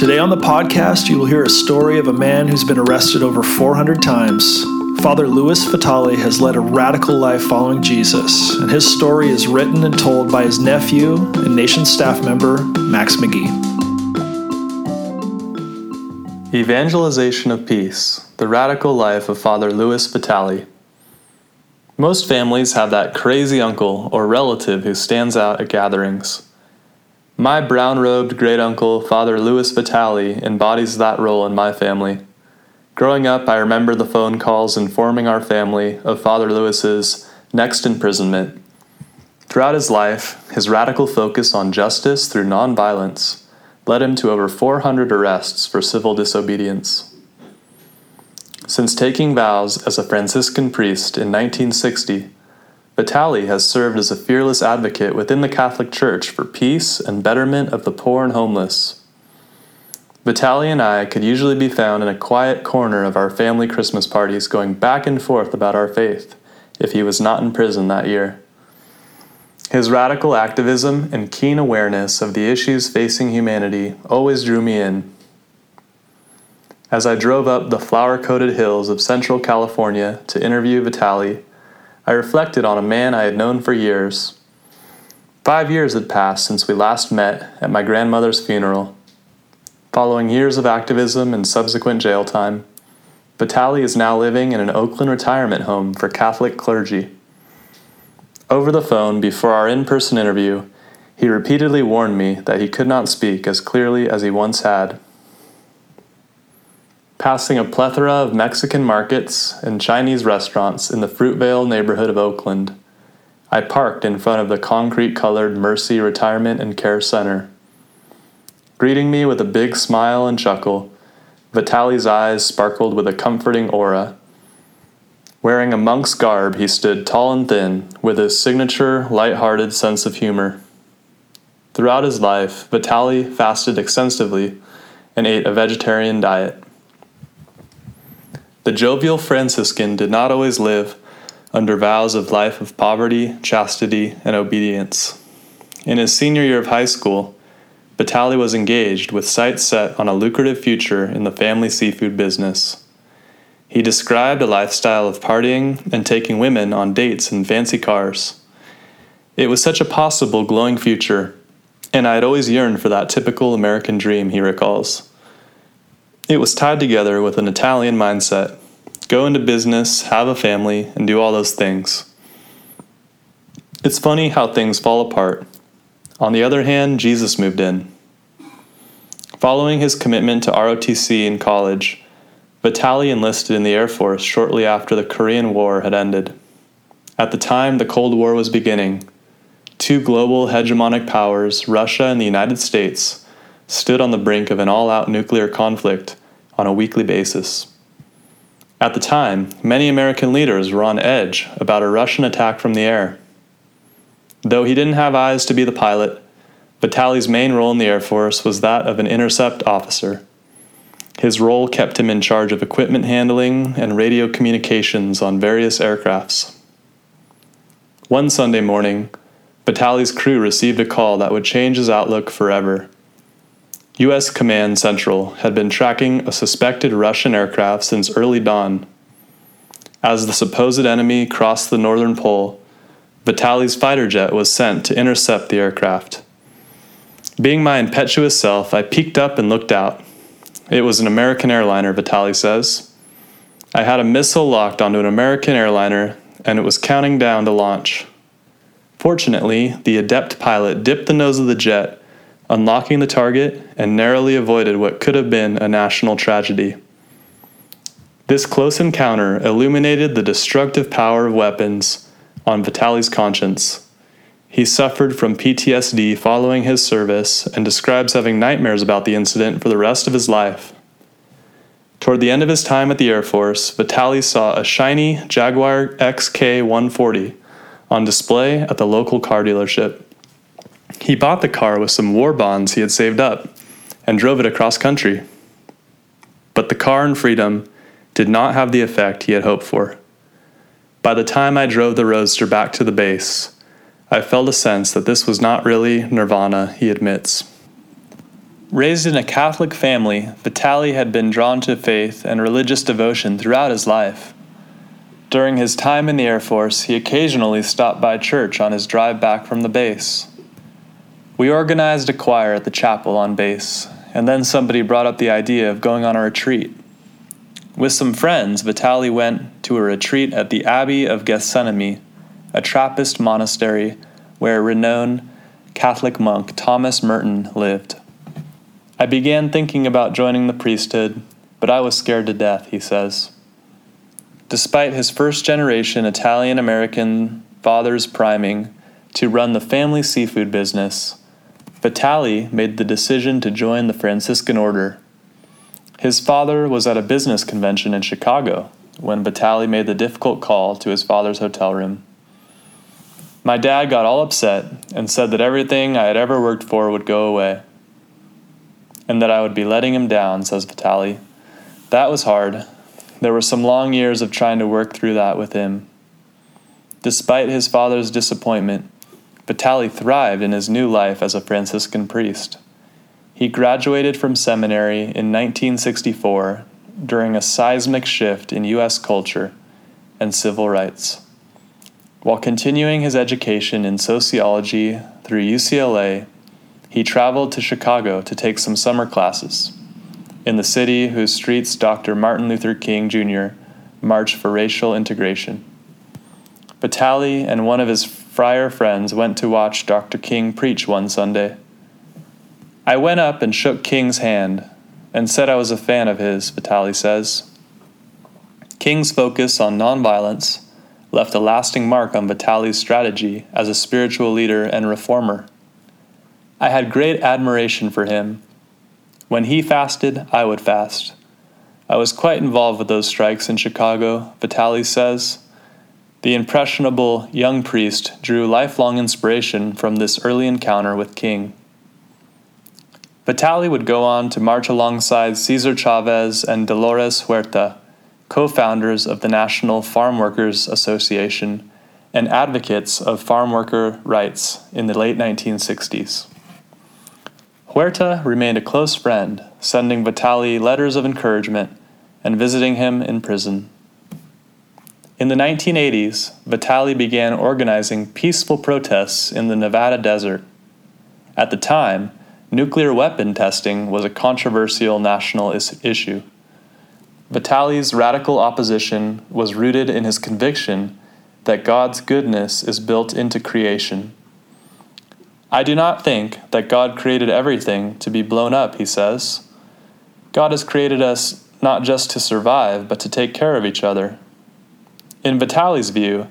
Today on the podcast, you will hear a story of a man who's been arrested over 400 times. Father Louis Fatale has led a radical life following Jesus, and his story is written and told by his nephew and Nation staff member, Max McGee. Evangelization of Peace, the Radical Life of Father Louis Fatale. Most families have that crazy uncle or relative who stands out at gatherings. My brown-robed great-uncle, Father Louis Fatale, embodies that role in my family. Growing up, I remember the phone calls informing our family of Father Louis's next imprisonment. Throughout his life, his radical focus on justice through nonviolence led him to over 400 arrests for civil disobedience. Since taking vows as a Franciscan priest in 1960, Fatale has served as a fearless advocate within the Catholic Church for peace and betterment of the poor and homeless. Fatale and I could usually be found in a quiet corner of our family Christmas parties going back and forth about our faith if he was not in prison that year. His radical activism and keen awareness of the issues facing humanity always drew me in. As I drove up the flower-coated hills of Central California to interview Fatale, I reflected on a man I had known for years. 5 years had passed since we last met at my grandmother's funeral. Following years of activism and subsequent jail time, Fatale is now living in an Oakland retirement home for Catholic clergy. Over the phone before our in-person interview, he repeatedly warned me that he could not speak as clearly as he once had. Passing a plethora of Mexican markets and Chinese restaurants in the Fruitvale neighborhood of Oakland, I parked in front of the concrete-colored Mercy Retirement and Care Center. Greeting me with a big smile and chuckle, Fatale's eyes sparkled with a comforting aura. Wearing a monk's garb, he stood tall and thin, with his signature light-hearted sense of humor. Throughout his life, Fatale fasted extensively and ate a vegetarian diet. The jovial Franciscan did not always live under vows of life of poverty, chastity, and obedience. In his senior year of high school, Fatale was engaged with sights set on a lucrative future in the family seafood business. He described a lifestyle of partying and taking women on dates in fancy cars. It was such a possible glowing future, and I had always yearned for that typical American dream, he recalls. It was tied together with an Italian mindset. Go into business, have a family, and do all those things. It's funny how things fall apart. On the other hand, Jesus moved in. Following his commitment to ROTC in college, Fatale enlisted in the Air Force shortly after the Korean War had ended. At the time, the Cold War was beginning. Two global hegemonic powers, Russia and the United States, stood on the brink of an all-out nuclear conflict on a weekly basis. At the time, many American leaders were on edge about a Russian attack from the air. Though he didn't have eyes to be the pilot, Fatale's main role in the Air Force was that of an intercept officer. His role kept him in charge of equipment handling and radio communications on various aircrafts. One Sunday morning, Fatale's crew received a call that would change his outlook forever. U.S. Command Central had been tracking a suspected Russian aircraft since early dawn. As the supposed enemy crossed the northern pole, Fatale's fighter jet was sent to intercept the aircraft. Being my impetuous self, I peeked up and looked out. It was an American airliner, Fatale says. I had a missile locked onto an American airliner, and it was counting down to launch. Fortunately, the adept pilot dipped the nose of the jet, unlocking the target, and narrowly avoided what could have been a national tragedy. This close encounter illuminated the destructive power of weapons on Fatale's conscience. He suffered from PTSD following his service and describes having nightmares about the incident for the rest of his life. Toward the end of his time at the Air Force, Fatale saw a shiny Jaguar XK140 on display at the local car dealership. He bought the car with some war bonds he had saved up and drove it across country. But the car and freedom did not have the effect he had hoped for. By the time I drove the Roadster back to the base, I felt a sense that this was not really nirvana, he admits. Raised in a Catholic family, Vitali had been drawn to faith and religious devotion throughout his life. During his time in the Air Force, he occasionally stopped by church on his drive back from the base. We organized a choir at the chapel on base, and then somebody brought up the idea of going on a retreat. With some friends, Vitali went to a retreat at the Abbey of Gethsemane, a Trappist monastery where renowned Catholic monk Thomas Merton lived. I began thinking about joining the priesthood, but I was scared to death, he says. Despite his first-generation Italian-American father's priming to run the family seafood business, Vitali made the decision to join the Franciscan order. His father was at a business convention in Chicago when Vitali made the difficult call to his father's hotel room. My dad got all upset and said that everything I had ever worked for would go away, and that I would be letting him down, says Vitali. That was hard. There were some long years of trying to work through that with him. Despite his father's disappointment, Vitali thrived in his new life as a Franciscan priest. He graduated from seminary in 1964 during a seismic shift in U.S. culture and civil rights, while continuing his education in sociology through UCLA. He traveled to Chicago to take some summer classes in the city whose streets Dr. Martin Luther King Jr. marched for racial integration. Vitali and one of his friar friends went to watch Dr. King preach one Sunday. I went up and shook King's hand and said I was a fan of his, Vitali says. King's focus on nonviolence left a lasting mark on Vitali's strategy as a spiritual leader and reformer. I had great admiration for him. When he fasted, I would fast. I was quite involved with those strikes in Chicago, Vitali says. The impressionable young priest drew lifelong inspiration from this early encounter with King. Vitali would go on to march alongside Cesar Chavez and Dolores Huerta, co-founders of the National Farm Workers Association and advocates of farm worker rights in the late 1960s. Huerta remained a close friend, sending Vitali letters of encouragement and visiting him in prison. In the 1980s, Vitali began organizing peaceful protests in the Nevada desert. At the time, nuclear weapon testing was a controversial national issue. Vitali's radical opposition was rooted in his conviction that God's goodness is built into creation. I do not think that God created everything to be blown up, he says. God has created us not just to survive, but to take care of each other. In Vitali's view,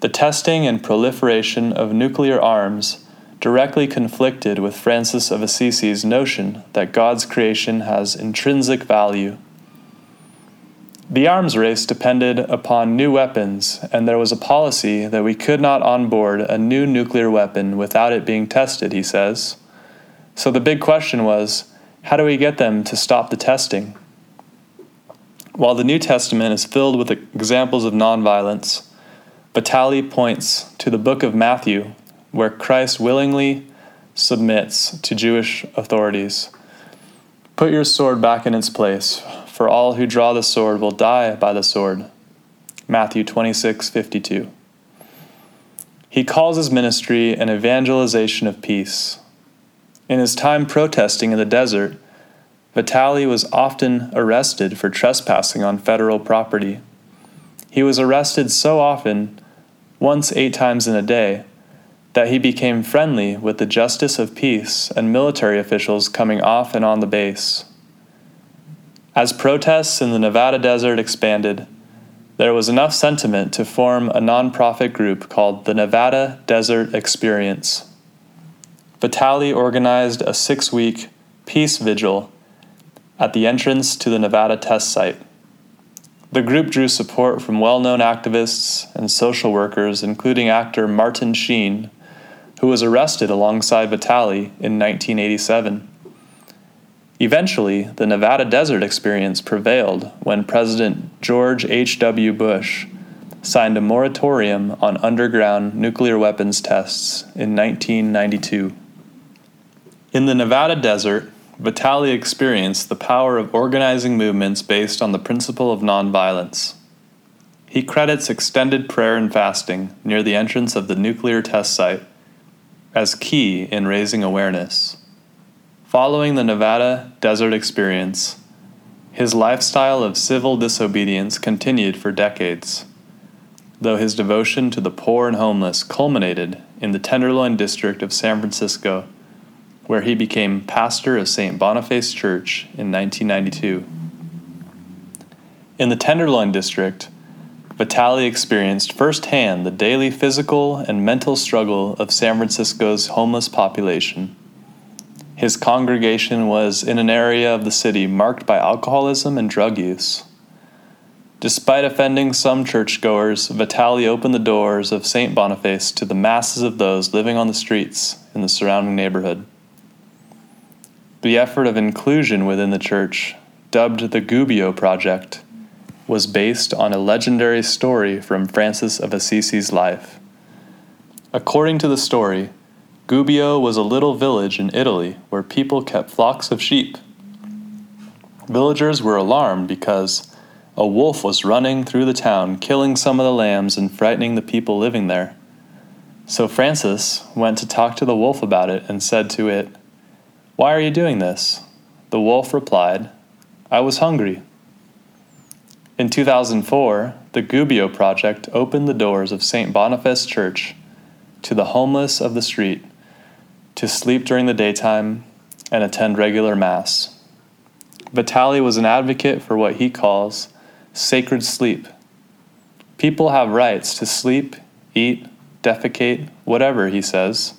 the testing and proliferation of nuclear arms directly conflicted with Francis of Assisi's notion that God's creation has intrinsic value. The arms race depended upon new weapons, and there was a policy that we could not onboard a new nuclear weapon without it being tested, he says. So the big question was, how do we get them to stop the testing? While the New Testament is filled with examples of nonviolence, Vitali points to the book of Matthew, where Christ willingly submits to Jewish authorities. Put your sword back in its place, for all who draw the sword will die by the sword. Matthew 26:52. He calls his ministry an evangelization of peace. In his time protesting in the desert, Vitali was often arrested for trespassing on federal property. He was arrested so often, once 8 times in a day, that he became friendly with the justice of peace and military officials coming off and on the base. As protests in the Nevada desert expanded, there was enough sentiment to form a nonprofit group called the Nevada Desert Experience. Vitali organized a 6-week peace vigil at the entrance to the Nevada test site. The group drew support from well-known activists and social workers, including actor Martin Sheen, who was arrested alongside Vitali in 1987. Eventually, the Nevada Desert Experience prevailed when President George H.W. Bush signed a moratorium on underground nuclear weapons tests in 1992. In the Nevada desert, Vitali experienced the power of organizing movements based on the principle of nonviolence. He credits extended prayer and fasting near the entrance of the nuclear test site as key in raising awareness. Following the Nevada desert experience, his lifestyle of civil disobedience continued for decades, though his devotion to the poor and homeless culminated in the Tenderloin district of San Francisco, where he became pastor of St. Boniface Church in 1992. In the Tenderloin district, Vitali experienced firsthand the daily physical and mental struggle of San Francisco's homeless population. His congregation was in an area of the city marked by alcoholism and drug use. Despite offending some churchgoers, Vitali opened the doors of St. Boniface to the masses of those living on the streets in the surrounding neighborhood. The effort of inclusion within the church, dubbed the Gubbio Project, was based on a legendary story from Francis of Assisi's life. According to the story, Gubbio was a little village in Italy where people kept flocks of sheep. Villagers were alarmed because a wolf was running through the town, killing some of the lambs and frightening the people living there. So Francis went to talk to the wolf about it and said to it, "Why are you doing this?" The wolf replied, "I was hungry." In 2004, the Gubbio Project opened the doors of St. Boniface Church to the homeless of the street to sleep during the daytime and attend regular mass. Vitali was an advocate for what he calls sacred sleep. People have rights to sleep, eat, defecate, whatever, he says.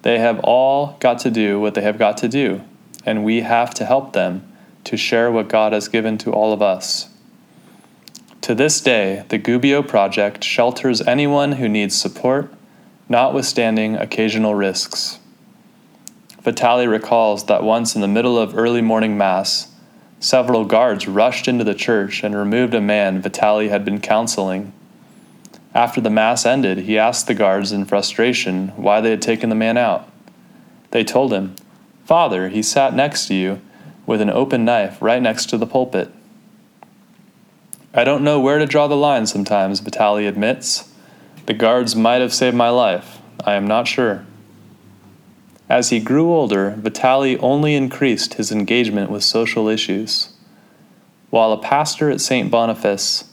They have all got to do what they have got to do, and we have to help them to share what God has given to all of us. To this day, the Gubbio Project shelters anyone who needs support, notwithstanding occasional risks. Vitali recalls that once in the middle of early morning mass, several guards rushed into the church and removed a man Vitali had been counseling. After the mass ended, he asked the guards in frustration why they had taken the man out. They told him, "Father, he sat next to you with an open knife right next to the pulpit." "I don't know where to draw the line sometimes," Vitali admits. "The guards might have saved my life. I am not sure." As he grew older, Vitali only increased his engagement with social issues. While a pastor at St. Boniface,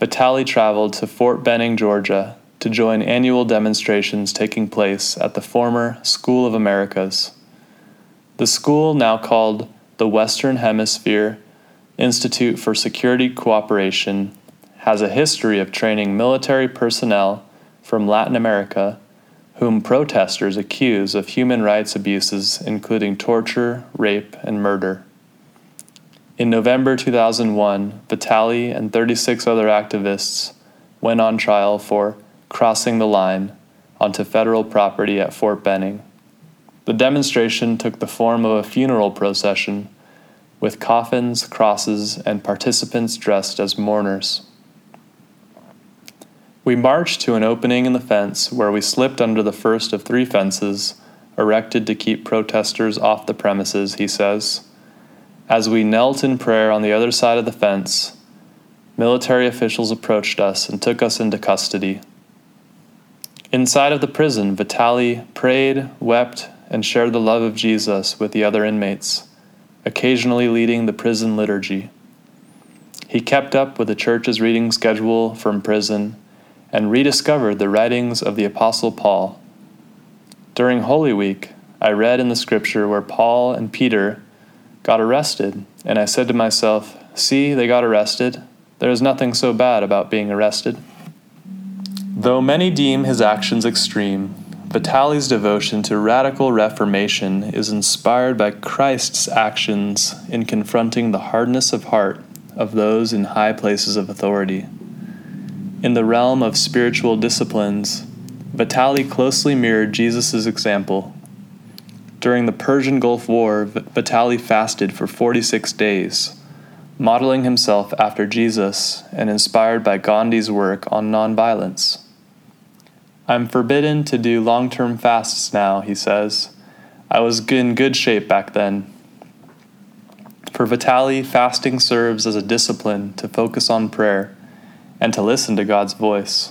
Vitali traveled to Fort Benning, Georgia, to join annual demonstrations taking place at the former School of Americas. The school, now called the Western Hemisphere Institute for Security Cooperation, has a history of training military personnel from Latin America whom protesters accuse of human rights abuses, including torture, rape, and murder. In November 2001, Vitali and 36 other activists went on trial for crossing the line onto federal property at Fort Benning. The demonstration took the form of a funeral procession with coffins, crosses, and participants dressed as mourners. We marched to an opening in the fence where we slipped under the first of three fences erected to keep protesters off the premises, he says. As we knelt in prayer on the other side of the fence, military officials approached us and took us into custody. Inside of the prison, Vitali prayed, wept, and shared the love of Jesus with the other inmates, occasionally leading the prison liturgy. He kept up with the church's reading schedule from prison and rediscovered the writings of the Apostle Paul. During Holy Week, I read in the scripture where Paul and Peter got arrested, and I said to myself, "See, they got arrested. There is nothing so bad about being arrested." Though many deem his actions extreme, Vitali's devotion to radical reformation is inspired by Christ's actions in confronting the hardness of heart of those in high places of authority. In the realm of spiritual disciplines, Vitali closely mirrored Jesus' example. During the Persian Gulf War, Vitali fasted for 46 days, modeling himself after Jesus and inspired by Gandhi's work on nonviolence. "I'm forbidden to do long-term fasts now," he says. "I was in good shape back then. For Vitali, fasting serves as a discipline to focus on prayer and to listen to God's voice.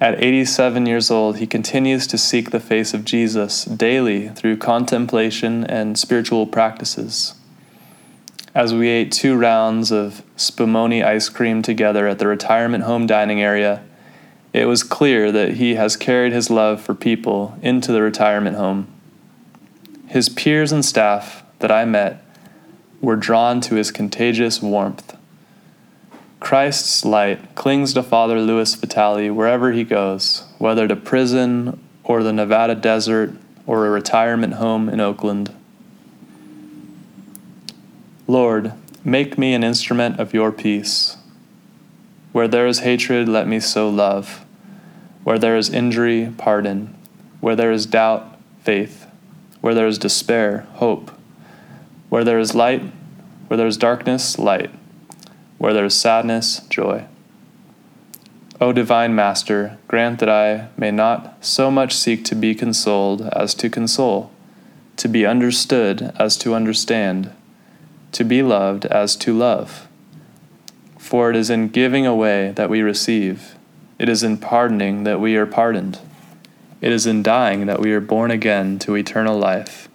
At 87 years old, he continues to seek the face of Jesus daily through contemplation and spiritual practices. As we ate 2 rounds of Spumoni ice cream together at the retirement home dining area, it was clear that he has carried his love for people into the retirement home. His peers and staff that I met were drawn to his contagious warmth. Christ's light clings to Father Louis Vitali wherever he goes, whether to prison or the Nevada desert or a retirement home in Oakland. Lord, make me an instrument of your peace. Where there is hatred, let me sow love. Where there is injury, pardon. Where there is doubt, faith. Where there is despair, hope. Where there is light, where there is darkness, light. Where there is sadness, joy. O divine Master, grant that I may not so much seek to be consoled as to console, to be understood as to understand, to be loved as to love. For it is in giving away that we receive. It is in pardoning that we are pardoned. It is in dying that we are born again to eternal life.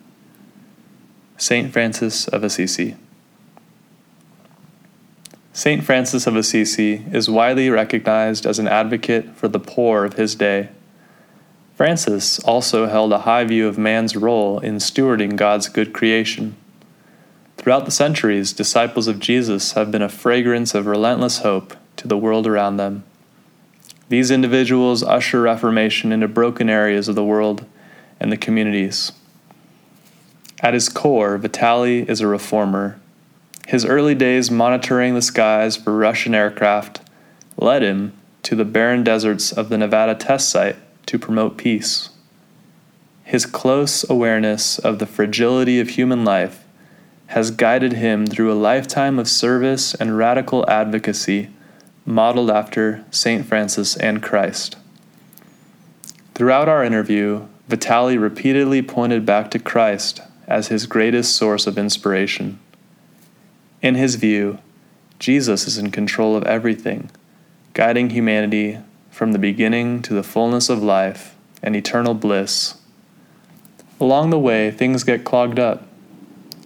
St. Francis of Assisi. St. Francis of Assisi is widely recognized as an advocate for the poor of his day. Francis also held a high view of man's role in stewarding God's good creation. Throughout the centuries, disciples of Jesus have been a fragrance of relentless hope to the world around them. These individuals usher reformation into broken areas of the world and the communities. At his core, Vitali is a reformer. His early days monitoring the skies for Russian aircraft led him to the barren deserts of the Nevada test site to promote peace. His close awareness of the fragility of human life has guided him through a lifetime of service and radical advocacy modeled after St. Francis and Christ. Throughout our interview, Vitali repeatedly pointed back to Christ as his greatest source of inspiration. In his view, Jesus is in control of everything, guiding humanity from the beginning to the fullness of life and eternal bliss. Along the way, things get clogged up.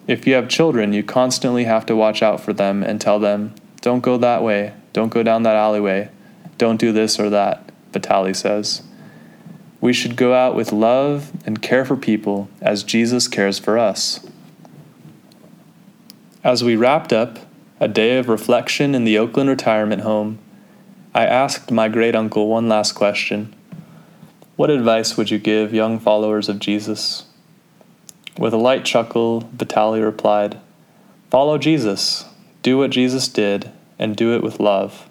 If you have children, you constantly have to watch out for them and tell them, don't go that way, don't go down that alleyway, don't do this or that, Vitali says. We should go out with love and care for people as Jesus cares for us. As we wrapped up a day of reflection in the Oakland retirement home, I asked my great uncle one last question. What advice would you give young followers of Jesus? With a light chuckle, Vitali replied, "Follow Jesus, do what Jesus did, and do it with love."